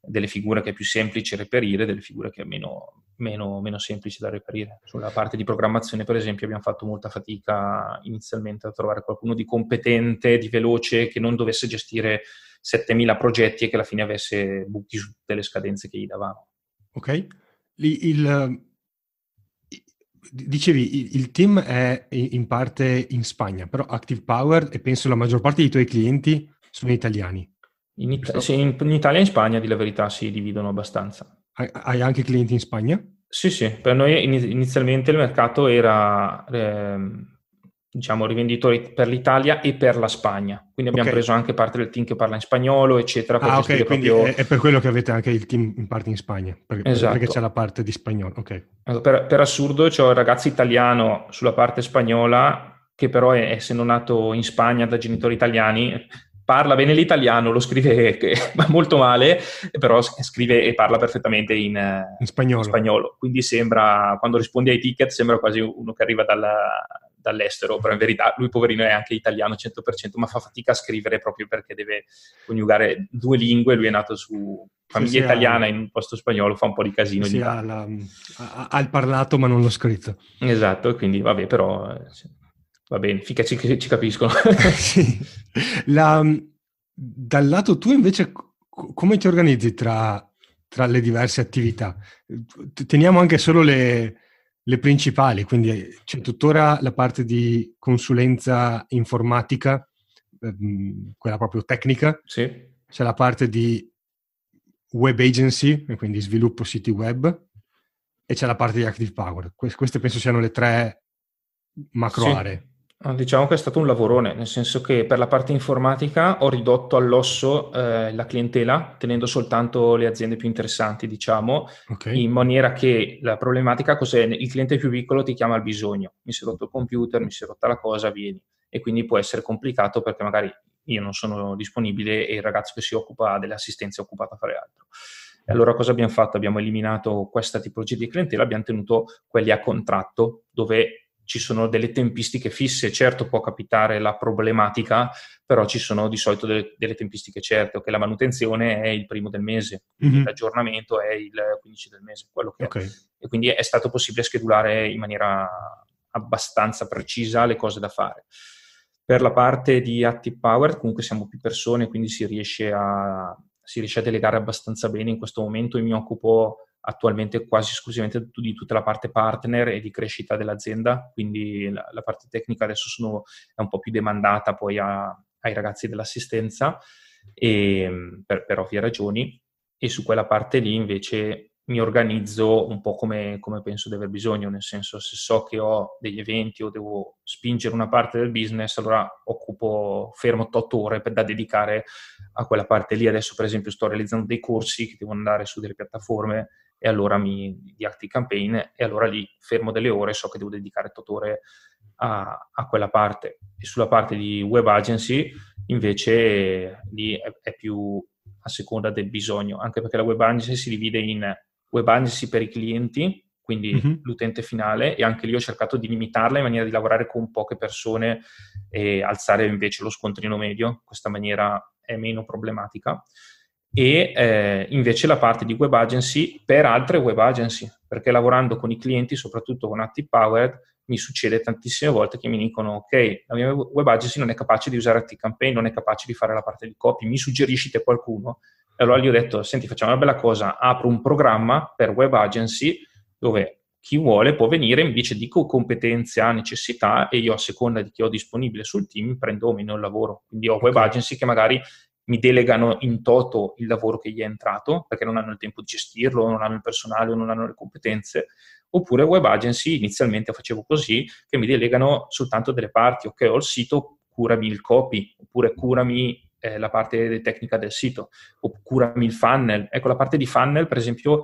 delle figure che è più semplice reperire, delle figure che è meno, meno, meno semplice da reperire. Sulla parte di programmazione, per esempio, abbiamo fatto molta fatica inizialmente a trovare qualcuno di competente, di veloce, che non dovesse gestire settemila progetti e che alla fine avesse buchi su tutte le scadenze che gli davamo. Ok. Il... il... Dicevi, il team è in parte in Spagna, però Active Powered e penso la maggior parte dei tuoi clienti sono italiani. In, It- sì, in, in Italia e in Spagna, di la verità, si dividono abbastanza. Hai, hai anche clienti in Spagna? Sì, sì. Per noi inizialmente il mercato era, ehm, diciamo, rivenditori per l'Italia e per la Spagna. Quindi abbiamo okay. preso anche parte del team che parla in spagnolo, eccetera. Per ah, ok, quindi proprio... è per quello che avete anche il team in parte in Spagna, perché, esatto. perché c'è la parte di spagnolo. Ok. Per, per assurdo c'ho il ragazzo italiano sulla parte spagnola, che però è, essendo nato in Spagna da genitori italiani, parla bene l'italiano, lo scrive che, molto male, però scrive e parla perfettamente in, in, spagnolo. in spagnolo. Quindi sembra, quando risponde ai ticket, sembra quasi uno che arriva dalla... dall'estero, però in verità lui poverino è anche italiano cento per cento, ma fa fatica a scrivere proprio perché deve coniugare due lingue, lui è nato su famiglia sì, italiana ha... in un posto spagnolo, fa un po' di casino. Sì, di ha, la... ha il parlato ma non l'ho scritto. Esatto, quindi vabbè, però va bene, finché ci, ci capiscono. Sì. La... Dal lato tu invece come ti organizzi tra, tra le diverse attività? Teniamo anche solo le... Le principali, quindi c'è tuttora la parte di consulenza informatica, ehm, quella proprio tecnica, sì. C'è la parte di web agency, quindi sviluppo siti web, e c'è la parte di Active Power. Que- queste penso siano le tre macro sì. aree. Diciamo che è stato un lavorone, nel senso che per la parte informatica ho ridotto all'osso eh, la clientela, tenendo soltanto le aziende più interessanti, diciamo, okay. in maniera che la problematica cos'è? Il cliente più piccolo ti chiama al bisogno, mi si è rotto il computer, mi si è rotta la cosa, vieni. E quindi può essere complicato perché magari io non sono disponibile e il ragazzo che si occupa dell'assistenza è occupato a fare altro. E allora cosa abbiamo fatto? Abbiamo eliminato questa tipologia di clientela, abbiamo tenuto quelli a contratto, dove... ci sono delle tempistiche fisse, certo può capitare la problematica, però ci sono di solito delle, delle tempistiche certe, che la manutenzione è il primo del mese, mm-hmm. l'aggiornamento è il quindici del mese, quello che okay. è. E quindi è stato possibile schedulare in maniera abbastanza precisa le cose da fare. Per la parte di Active Power comunque siamo più persone, quindi si riesce a, si riesce a delegare abbastanza bene. In questo momento io mi occupo... attualmente quasi esclusivamente di tutta la parte partner e di crescita dell'azienda, quindi la, la parte tecnica adesso sono, è un po' più demandata poi a, ai ragazzi dell'assistenza e, per, per ovvie ragioni, e su quella parte lì invece mi organizzo un po' come, come penso di aver bisogno, nel senso se so che ho degli eventi o devo spingere una parte del business, allora occupo, fermo otto ore per, da dedicare a quella parte lì. Adesso per esempio sto realizzando dei corsi che devo andare su delle piattaforme e allora mi di ActiveCampaign, e allora lì fermo delle ore, so che devo dedicare otto ore a, a quella parte. E sulla parte di web agency invece lì è, è più a seconda del bisogno, anche perché la web agency si divide in web agency per i clienti, quindi mm-hmm. l'utente finale, e anche lì ho cercato di limitarla in maniera di lavorare con poche persone e alzare invece lo scontrino medio, in questa maniera è meno problematica. E eh, invece la parte di web agency per altre web agency, perché lavorando con i clienti, soprattutto con Active Powered, mi succede tantissime volte che mi dicono ok, la mia web agency non è capace di usare ActiveCampaign, non è capace di fare la parte di copy, mi suggerisci te qualcuno? E allora gli ho detto, senti, facciamo una bella cosa, apro un programma per web agency dove chi vuole può venire, invece dico competenze a necessità e io a seconda di chi ho disponibile sul team prendo o meno il lavoro. Quindi ho web agency che magari mi delegano in toto il lavoro che gli è entrato, perché non hanno il tempo di gestirlo, non hanno il personale, non hanno le competenze, oppure web agency, inizialmente facevo così, che mi delegano soltanto delle parti, ok, ho il sito, curami il copy, oppure curami eh, la parte tecnica del sito, oppure curami il funnel. Ecco, la parte di funnel, per esempio,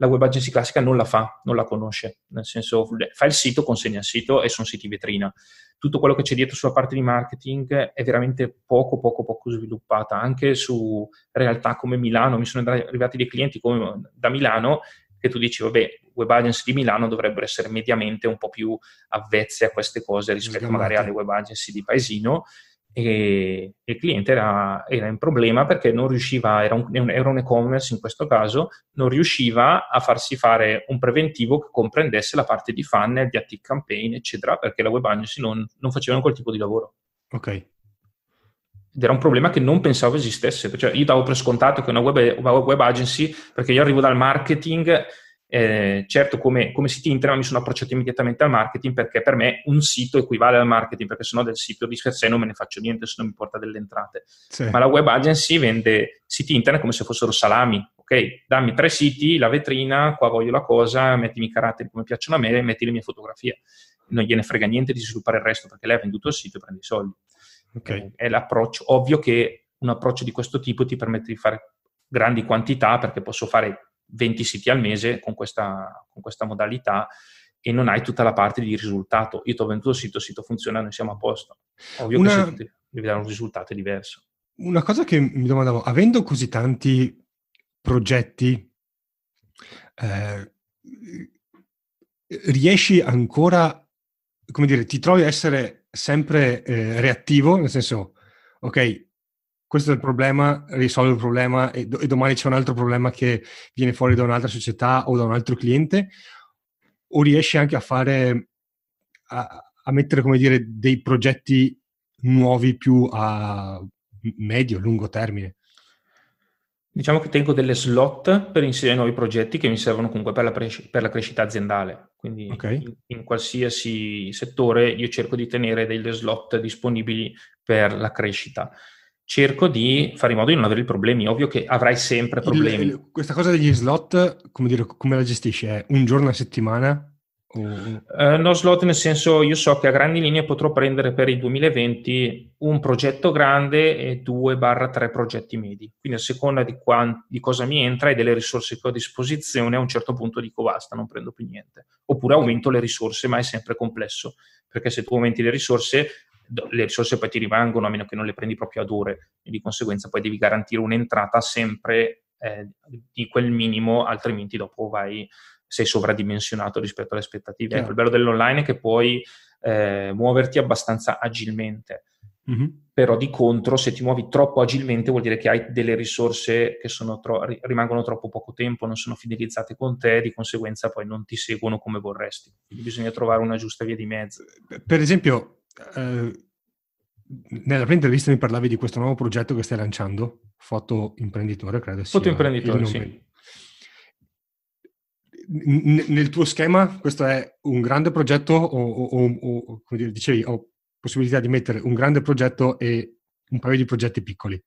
la web agency classica non la fa, non la conosce, nel senso fa il sito, consegna il sito e sono siti vetrina. Tutto quello che c'è dietro sulla parte di marketing è veramente poco, poco, poco sviluppata. Anche su realtà come Milano, mi sono arrivati dei clienti come, da Milano, che tu dici, vabbè, web agency di Milano dovrebbero essere mediamente un po' più avvezze a queste cose rispetto Sgamate. magari alle web agency di paesino. E il cliente era, era in problema perché non riusciva, era un, era un e-commerce in questo caso, non riusciva a farsi fare un preventivo che comprendesse la parte di funnel, di ActiveCampaign, eccetera, perché la web agency non, non facevano quel tipo di lavoro. Ok. Ed era un problema che non pensavo esistesse. Cioè, io davo per scontato che una web, una web agency, perché io arrivo dal marketing, eh, certo come, come siti internet mi sono approcciato immediatamente al marketing, perché per me un sito equivale al marketing, perché sennò del sito di sé non me ne faccio niente se non mi porta delle entrate. Sì. Ma la web agency vende siti internet come se fossero salami, ok? Dammi tre siti, la vetrina, qua voglio la cosa, mettimi i caratteri come piacciono a me e metti le mie fotografie. Non gliene frega niente di sviluppare il resto, perché lei ha venduto il sito e prende i soldi. Okay. Eh, è l'approccio. Ovvio che un approccio di questo tipo ti permette di fare grandi quantità, perché posso fare venti siti al mese con questa, con questa modalità, e non hai tutta la parte di risultato. Io ti ho venduto il sito, il sito funziona, noi siamo a posto. Ovvio una, che se devi dare un risultato è diverso. Una cosa che mi domandavo, avendo così tanti progetti, eh, riesci ancora, come dire, ti trovi a essere sempre eh, reattivo, nel senso, ok, questo è il problema, risolvo il problema e, do- e domani c'è un altro problema che viene fuori da un'altra società o da un altro cliente, o riesci anche a fare, a, a mettere, come dire, dei progetti nuovi più a medio, lungo termine? Diciamo che tengo delle slot per inserire nuovi progetti che mi servono comunque per la, pre- per la crescita aziendale. Quindi okay. in, in qualsiasi settore io cerco di tenere delle slot disponibili per la crescita. Cerco di fare in modo di non avere problemi. Ovvio che avrai sempre problemi. Il, il, questa cosa degli slot, come dire, come la gestisci? È un giorno a settimana? O... Uh, no, slot nel senso, io so che a grandi linee potrò prendere per il duemilaventi un progetto grande e due barra tre progetti medi. Quindi a seconda di, quant- di cosa mi entra e delle risorse che ho a disposizione, a un certo punto dico basta, non prendo più niente. Oppure aumento le risorse, ma è sempre complesso. Perché se tu aumenti le risorse... le risorse poi ti rimangono, a meno che non le prendi proprio ad ore, e di conseguenza poi devi garantire un'entrata sempre eh, di quel minimo, altrimenti dopo vai, sei sovradimensionato rispetto alle aspettative. Ecco, yeah. Il bello dell'online è che puoi eh, muoverti abbastanza agilmente, mm-hmm. però di contro se ti muovi troppo agilmente vuol dire che hai delle risorse che sono tro- rimangono troppo poco tempo, non sono fidelizzate con te, di conseguenza poi non ti seguono come vorresti. Quindi bisogna trovare una giusta via di mezzo. Per esempio, Uh, nella prima intervista mi parlavi di questo nuovo progetto che stai lanciando, Foto Imprenditore, credo sia. Foto Imprenditore, sì. N- nel tuo schema questo è un grande progetto o, o, o, o come dicevi, ho possibilità di mettere un grande progetto e un paio di progetti piccoli?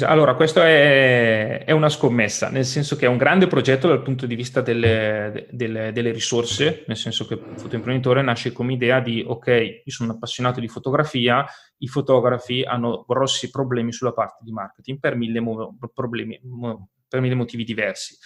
Allora, questa è, è una scommessa, nel senso che è un grande progetto dal punto di vista delle, delle, delle risorse, nel senso che Fotoimprenditore nasce come idea di, ok, io sono un appassionato di fotografia, i fotografi hanno grossi problemi sulla parte di marketing per mille, mo- problemi, mo- per mille motivi diversi.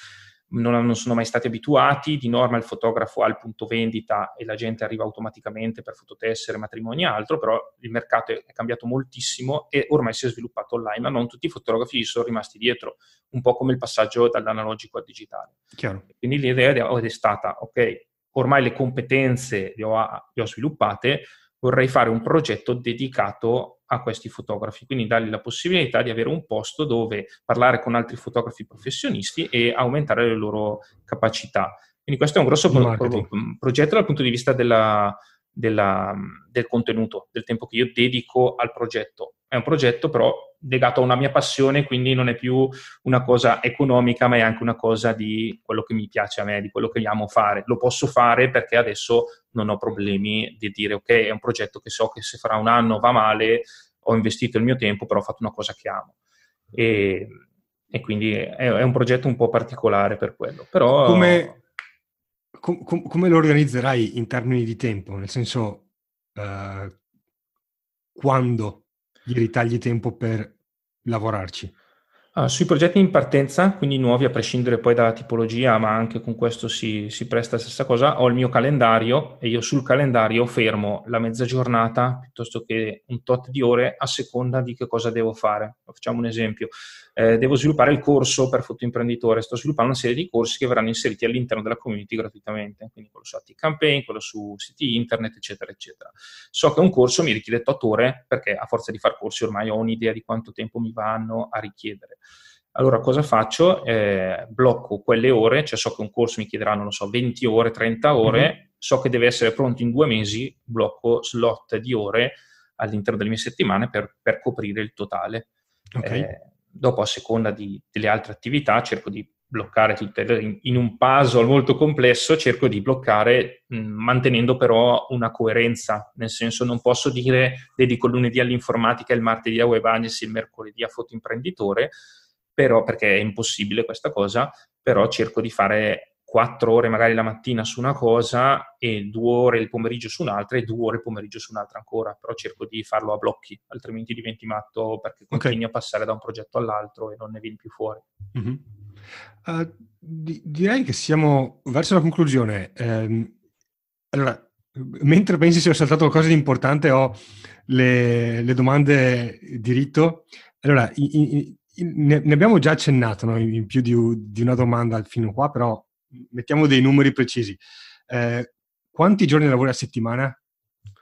Non, non sono mai stati abituati, di norma il fotografo ha il punto vendita e la gente arriva automaticamente per fototessere, matrimoni e altro, però il mercato è, è cambiato moltissimo e ormai si è sviluppato online, ma non tutti i fotografi sono rimasti dietro, un po' come il passaggio dall'analogico al digitale. Chiaro. Quindi l'idea è stata, ok, ormai le competenze le ho, le ho sviluppate, vorrei fare un progetto dedicato a questi fotografi, quindi dargli la possibilità di avere un posto dove parlare con altri fotografi professionisti e aumentare le loro capacità. Quindi questo è un grosso pro- pro- progetto dal punto di vista della, della, del contenuto, del tempo che io dedico al progetto. È un progetto però legato a una mia passione, quindi non è più una cosa economica, ma è anche una cosa di quello che mi piace a me, di quello che amo fare. Lo posso fare perché adesso non ho problemi di dire ok, è un progetto che so che se fra un anno va male ho investito il mio tempo, però ho fatto una cosa che amo. E, e quindi è, è un progetto un po' particolare per quello. Però... Come, com, com, come lo organizzerai in termini di tempo? Nel senso, eh, quando gli ritagli tempo per lavorarci? Uh, sui progetti in partenza, quindi nuovi a prescindere poi dalla tipologia, ma anche con questo si, si presta la stessa cosa, ho il mio calendario e io sul calendario fermo la mezza giornata piuttosto che un tot di ore a seconda di che cosa devo fare. Facciamo un esempio, eh, devo sviluppare il corso per Foto Imprenditore, sto sviluppando una serie di corsi che verranno inseriti all'interno della community gratuitamente, quindi quello su ActiveCampaign, quello su siti internet, eccetera, eccetera. So che un corso mi richiede otto ore perché a forza di far corsi ormai ho un'idea di quanto tempo mi vanno a richiedere. Allora cosa faccio? Eh, blocco quelle ore, cioè so che un corso mi chiederà, non lo so, venti ore, trenta ore, mm-hmm. so che deve essere pronto in due mesi, blocco slot di ore all'interno delle mie settimane per, per coprire il totale. Okay. Eh, dopo, a seconda di, delle altre attività, cerco di bloccare tutte le, in, in un puzzle molto complesso, cerco di bloccare mh, mantenendo però una coerenza, nel senso non posso dire dedico lunedì all'informatica, il martedì a Web Agency, il mercoledì a Foto Imprenditore, però, perché è impossibile questa cosa, però cerco di fare quattro ore magari la mattina su una cosa e due ore il pomeriggio su un'altra e due ore il pomeriggio su un'altra ancora, però cerco di farlo a blocchi, altrimenti diventi matto perché continui okay. a passare da un progetto all'altro e non ne vieni più fuori. Mm-hmm. uh, di- direi che siamo verso la conclusione. Um, allora, mentre pensi se ho saltato qualcosa di importante, ho le, le domande di rito. Allora, i- i- Ne abbiamo già accennato, no? In più di una domanda fino a qua, però mettiamo dei numeri precisi. Eh, quanti giorni lavori a settimana?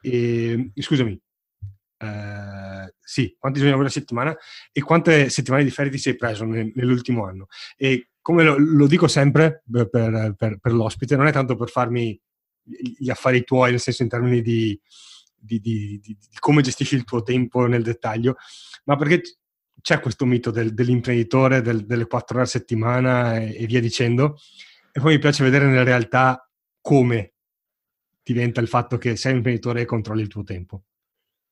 E, scusami, eh, sì, quanti giorni lavori a settimana e quante settimane di ferie ti sei preso nel, nell'ultimo anno? E come lo, lo dico sempre per, per, per, per l'ospite, non è tanto per farmi gli affari tuoi, nel senso in termini di, di, di, di, di come gestisci il tuo tempo nel dettaglio, ma perché... c'è questo mito del, dell'imprenditore, del, delle quattro ore a settimana e, e via dicendo, e poi mi piace vedere nella realtà come diventa il fatto che sei un imprenditore e controlli il tuo tempo.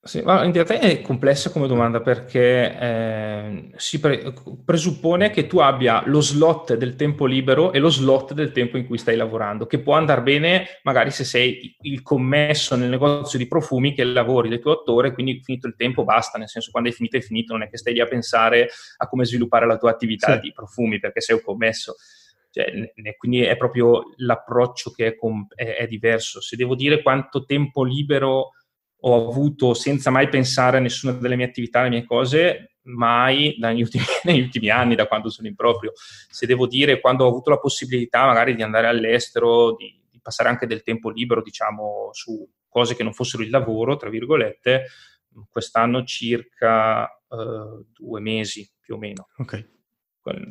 Sì, ma in realtà è complessa come domanda perché eh, si pre- presuppone che tu abbia lo slot del tempo libero e lo slot del tempo in cui stai lavorando, che può andare bene magari se sei il commesso nel negozio di profumi che lavori le tue otto ore, quindi finito il tempo basta, nel senso quando hai finito hai finito, non è che stai lì a pensare a come sviluppare la tua attività sì. di profumi perché sei un commesso. Cioè, quindi è proprio l'approccio che è, com- è, è diverso. Se devo dire quanto tempo libero ho avuto senza mai pensare a nessuna delle mie attività, alle mie cose, mai negli ultimi, negli ultimi anni, da quando sono in proprio. Se devo dire, quando ho avuto la possibilità magari di andare all'estero, di, di passare anche del tempo libero, diciamo, su cose che non fossero il lavoro, tra virgolette, quest'anno circa uh, due mesi, più o meno. Ok. Quello.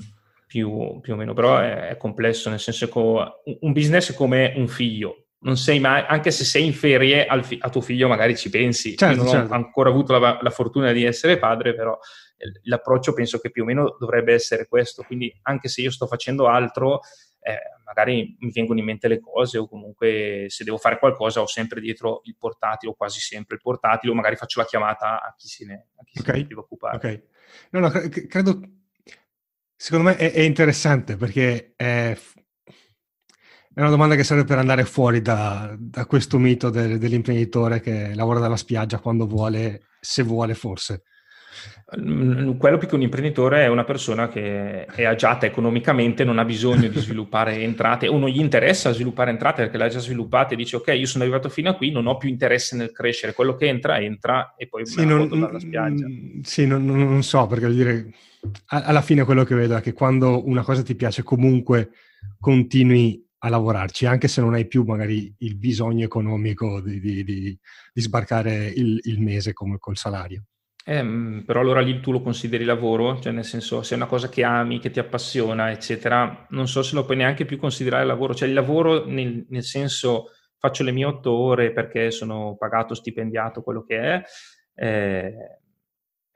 Più, più o meno, però è, è complesso, nel senso che un business è come un figlio. Non sei mai, anche se sei in ferie, al fi- a tuo figlio magari ci pensi. Certo, non certo. ho ancora avuto la, la fortuna di essere padre, però l'approccio penso che più o meno dovrebbe essere questo. Quindi anche se io sto facendo altro, eh, magari mi vengono in mente le cose o comunque se devo fare qualcosa ho sempre dietro il portatile, o quasi sempre il portatile, o magari faccio la chiamata a chi se ne, a chi okay. se ne deve occupare. Okay. No, no, credo, secondo me è, è interessante perché... È... È una domanda che serve per andare fuori da, da questo mito del, dell'imprenditore che lavora dalla spiaggia quando vuole, se vuole forse. Quello più che un imprenditore è una persona che è agiata economicamente, non ha bisogno di sviluppare entrate o non gli interessa sviluppare entrate perché l'ha già sviluppata e dice ok, io sono arrivato fino a qui, non ho più interesse nel crescere, quello che entra, entra e poi sì, non, dalla spiaggia. Sì, non, non so, perché vuol dire alla fine quello che vedo è che quando una cosa ti piace comunque continui a lavorarci, anche se non hai più magari il bisogno economico di, di, di, di sbarcare il, il mese come col salario. Eh, però allora lì tu lo consideri lavoro, cioè nel senso se è una cosa che ami, che ti appassiona, eccetera, non so se lo puoi neanche più considerare lavoro. Cioè il lavoro nel, nel senso faccio le mie otto ore perché sono pagato, stipendiato, quello che è, eh,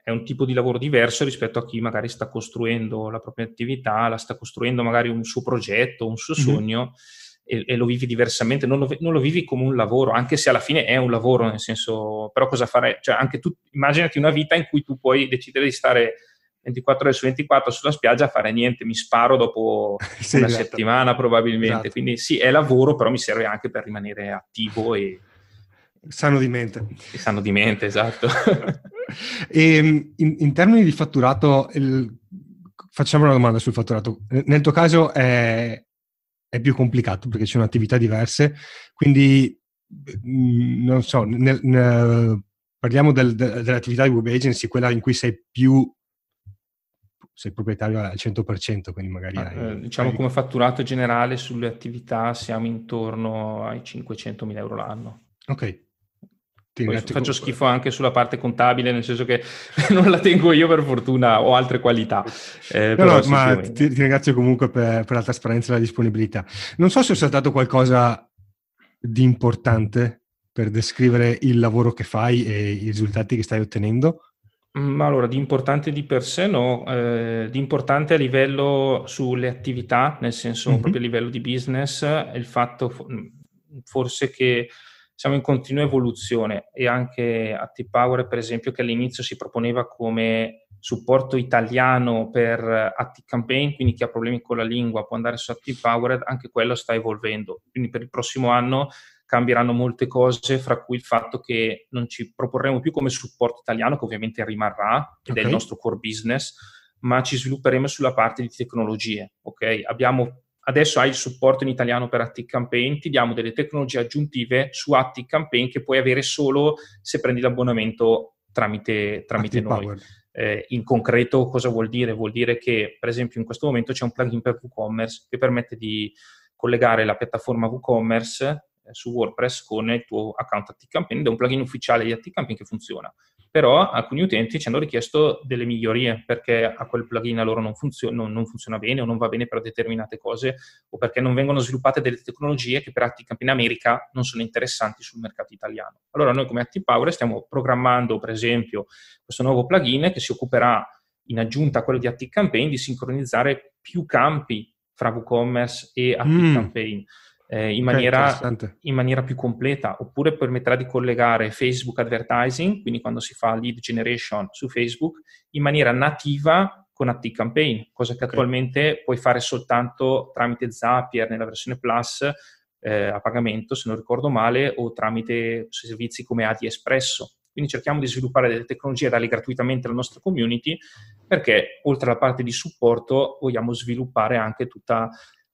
è un tipo di lavoro diverso rispetto a chi magari sta costruendo la propria attività, la sta costruendo magari un suo progetto, un suo sogno, mm-hmm. e, e lo vivi diversamente, non lo, non lo vivi come un lavoro, anche se alla fine è un lavoro, nel senso, però cosa fare? Cioè, anche tu, immaginati una vita in cui tu puoi decidere di stare ventiquattro ore su ventiquattro sulla spiaggia a fare niente, mi sparo dopo sì, una esatto. settimana probabilmente, esatto. Quindi sì, è lavoro, però mi serve anche per rimanere attivo e sano di mente. E sano di mente, esatto. E in, in termini di fatturato, il... facciamo una domanda sul fatturato. Nel tuo caso è, è più complicato perché ci sono attività diverse, quindi non so, nel, nel, parliamo del, del, dell'attività di web agency, quella in cui sei più sei proprietario al cento per cento, quindi magari ah, hai, diciamo hai... come fatturato generale sulle attività siamo intorno ai cinquecentomila euro l'anno. Ok. Faccio con... schifo anche sulla parte contabile, nel senso che non la tengo io per fortuna, ho altre qualità. Eh, no, però no, ma ti, ti ringrazio comunque per, per la trasparenza e la disponibilità. Non so se ho saltato qualcosa di importante per descrivere il lavoro che fai e i risultati che stai ottenendo. Ma allora, di importante di per sé no, eh, di importante a livello sulle attività, nel senso mm-hmm. proprio a livello di business, il fatto forse che siamo in continua evoluzione e anche Active Powered, per esempio, che all'inizio si proponeva come supporto italiano per ActiveCampaign, quindi chi ha problemi con la lingua può andare su Active Powered, anche quello sta evolvendo. Quindi per il prossimo anno cambieranno molte cose, fra cui il fatto che non ci proporremo più come supporto italiano, che ovviamente rimarrà ed okay. è il nostro core business, ma ci svilupperemo sulla parte di tecnologie. Ok, abbiamo... Adesso hai il supporto in italiano per ActiveCampaign, ti diamo delle tecnologie aggiuntive su ActiveCampaign che puoi avere solo se prendi l'abbonamento tramite, tramite noi. Eh, in concreto cosa vuol dire? Vuol dire che, per esempio, in questo momento c'è un plugin per WooCommerce che permette di collegare la piattaforma WooCommerce eh, su WordPress con il tuo account ActiveCampaign, ed è un plugin ufficiale di ActiveCampaign che funziona. Però alcuni utenti ci hanno richiesto delle migliorie perché a quel plugin a loro non, funzio- non, non funziona bene o non va bene per determinate cose, o perché non vengono sviluppate delle tecnologie che per ActiveCampaign in America non sono interessanti sul mercato italiano. Allora noi come ActivePower stiamo programmando, per esempio, questo nuovo plugin che si occuperà, in aggiunta a quello di ActiveCampaign, di sincronizzare più campi fra WooCommerce e ActiveCampaign. Mm. Eh, in, maniera, in maniera più completa, oppure permetterà di collegare Facebook Advertising, quindi quando si fa lead generation su Facebook, in maniera nativa con ActiveCampaign, cosa che okay. attualmente puoi fare soltanto tramite Zapier nella versione Plus eh, a pagamento, se non ricordo male, o tramite servizi come Adiespresso. Quindi cerchiamo di sviluppare delle tecnologie da dare gratuitamente alla nostra community, perché oltre alla parte di supporto vogliamo sviluppare anche tutta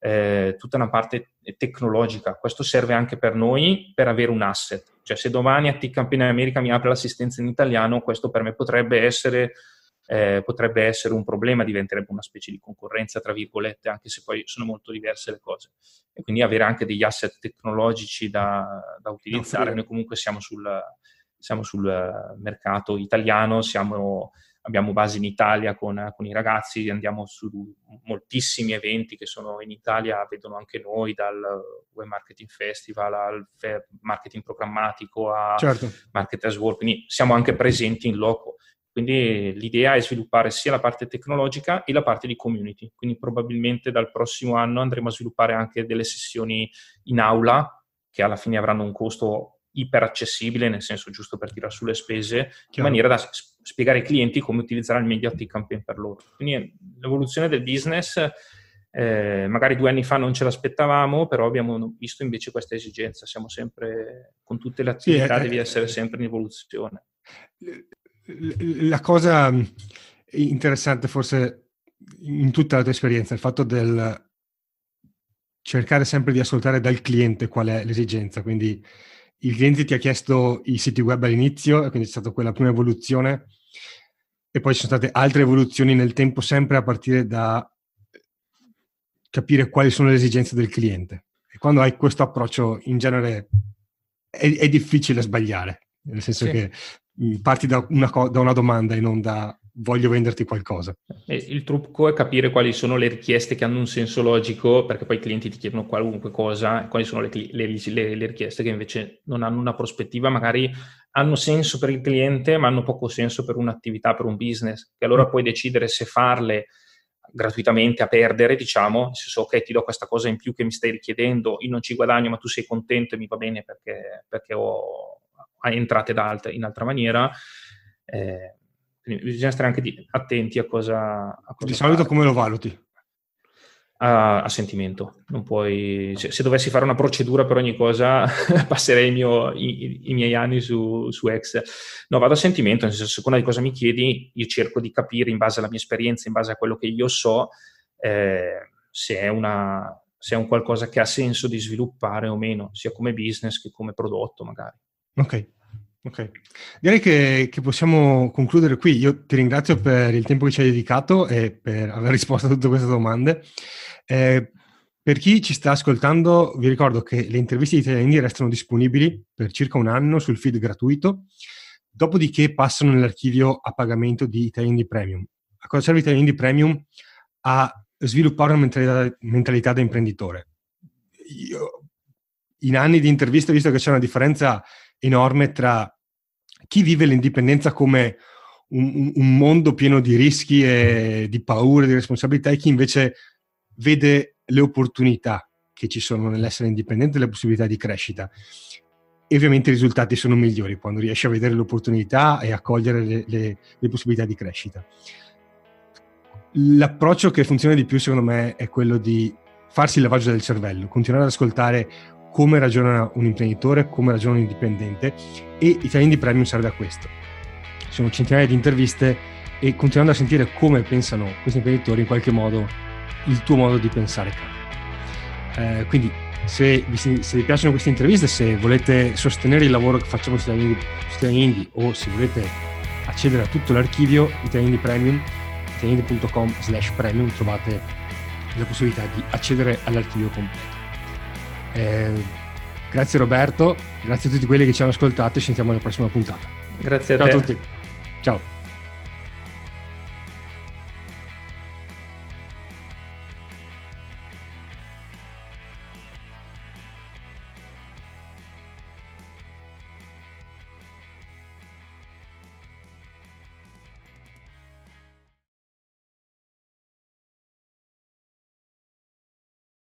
Eh, tutta una parte tecnologica. Questo serve anche per noi per avere un asset, cioè se domani ActiveCampaign in America mi apre l'assistenza in italiano, questo per me potrebbe essere eh, potrebbe essere un problema, diventerebbe una specie di concorrenza tra virgolette, anche se poi sono molto diverse le cose, e quindi avere anche degli asset tecnologici da, da utilizzare. Noi comunque siamo sul, siamo sul mercato italiano, siamo Abbiamo base in Italia con, con i ragazzi, andiamo su moltissimi eventi che sono in Italia, vedono anche noi, dal Web Marketing Festival al Web Marketing Programmatico a certo. Market As World, quindi siamo anche presenti in loco. Quindi l'idea è sviluppare sia la parte tecnologica e la parte di community, quindi probabilmente dal prossimo anno andremo a sviluppare anche delle sessioni in aula che alla fine avranno un costo iperaccessibile, nel senso giusto per tirare sulle spese, Chiaro. in maniera da spiegare ai clienti come utilizzare al meglio ActiveCampaign per loro. Quindi l'evoluzione del business, eh, magari due anni fa non ce l'aspettavamo, però abbiamo visto invece questa esigenza. Siamo sempre, con tutte le attività, sì, devi eh, essere sempre in evoluzione. La cosa interessante forse in tutta la tua esperienza è il fatto del cercare sempre di ascoltare dal cliente qual è l'esigenza, quindi il cliente ti ha chiesto i siti web all'inizio, e quindi è stata quella prima evoluzione, e poi ci sono state altre evoluzioni nel tempo, sempre a partire da capire quali sono le esigenze del cliente. E quando hai questo approccio, in genere è, è difficile sbagliare, nel senso sì. che parti da una, da una domanda e non da voglio venderti qualcosa. Il trucco è capire quali sono le richieste che hanno un senso logico, perché poi i clienti ti chiedono qualunque cosa, e quali sono le, le, le, le richieste che invece non hanno una prospettiva, magari hanno senso per il cliente ma hanno poco senso per un'attività, per un business, e allora puoi decidere se farle gratuitamente a perdere, diciamo, nel senso, ok, ti do questa cosa in più che mi stai richiedendo, io non ci guadagno, ma tu sei contento e mi va bene perché, perché ho entrate da alta, in altra maniera. Eh, quindi bisogna stare anche di, attenti a cosa, a cosa di fare. Solito come lo valuti? A, a sentimento. Non puoi, se, se dovessi fare una procedura per ogni cosa passerei il mio, i, i miei anni su, su X. No, vado a sentimento, nel senso, a seconda di cosa mi chiedi io cerco di capire, in base alla mia esperienza, in base a quello che io so, eh, se è una, se è un qualcosa che ha senso di sviluppare o meno, sia come business che come prodotto magari. Ok, ok. Direi che, che possiamo concludere qui. Io ti ringrazio per il tempo che ci hai dedicato e per aver risposto a tutte queste domande. Eh, per chi ci sta ascoltando, vi ricordo che le interviste di Italiani restano disponibili per circa un anno sul feed gratuito, dopodiché passano nell'archivio a pagamento di Italiani Premium. A cosa serve Italiani Premium? A sviluppare una mentalità, mentalità da imprenditore. Io, in anni di interviste, ho visto che c'è una differenza enorme tra chi vive l'indipendenza come un, un mondo pieno di rischi e di paure, di responsabilità, e chi invece vede le opportunità che ci sono nell'essere indipendente e le possibilità di crescita. E ovviamente i risultati sono migliori quando riesci a vedere le opportunità e a cogliere le, le, le possibilità di crescita. L'approccio che funziona di più, secondo me, è quello di farsi il lavaggio del cervello, continuare ad ascoltare come ragiona un imprenditore, come ragiona un indipendente, e Italiani Premium serve a questo. Ci sono centinaia di interviste e continuando a sentire come pensano questi imprenditori, in qualche modo il tuo modo di pensare cambia. Eh, quindi se vi, se vi piacciono queste interviste, se volete sostenere il lavoro che facciamo su Italiani o se volete accedere a tutto l'archivio Italiani Premium, italiani punto com slash premium trovate la possibilità di accedere all'archivio completo. Eh, grazie Roberto, grazie a tutti quelli che ci hanno ascoltato e ci sentiamo alla prossima puntata. Grazie a ciao te. A tutti. Ciao.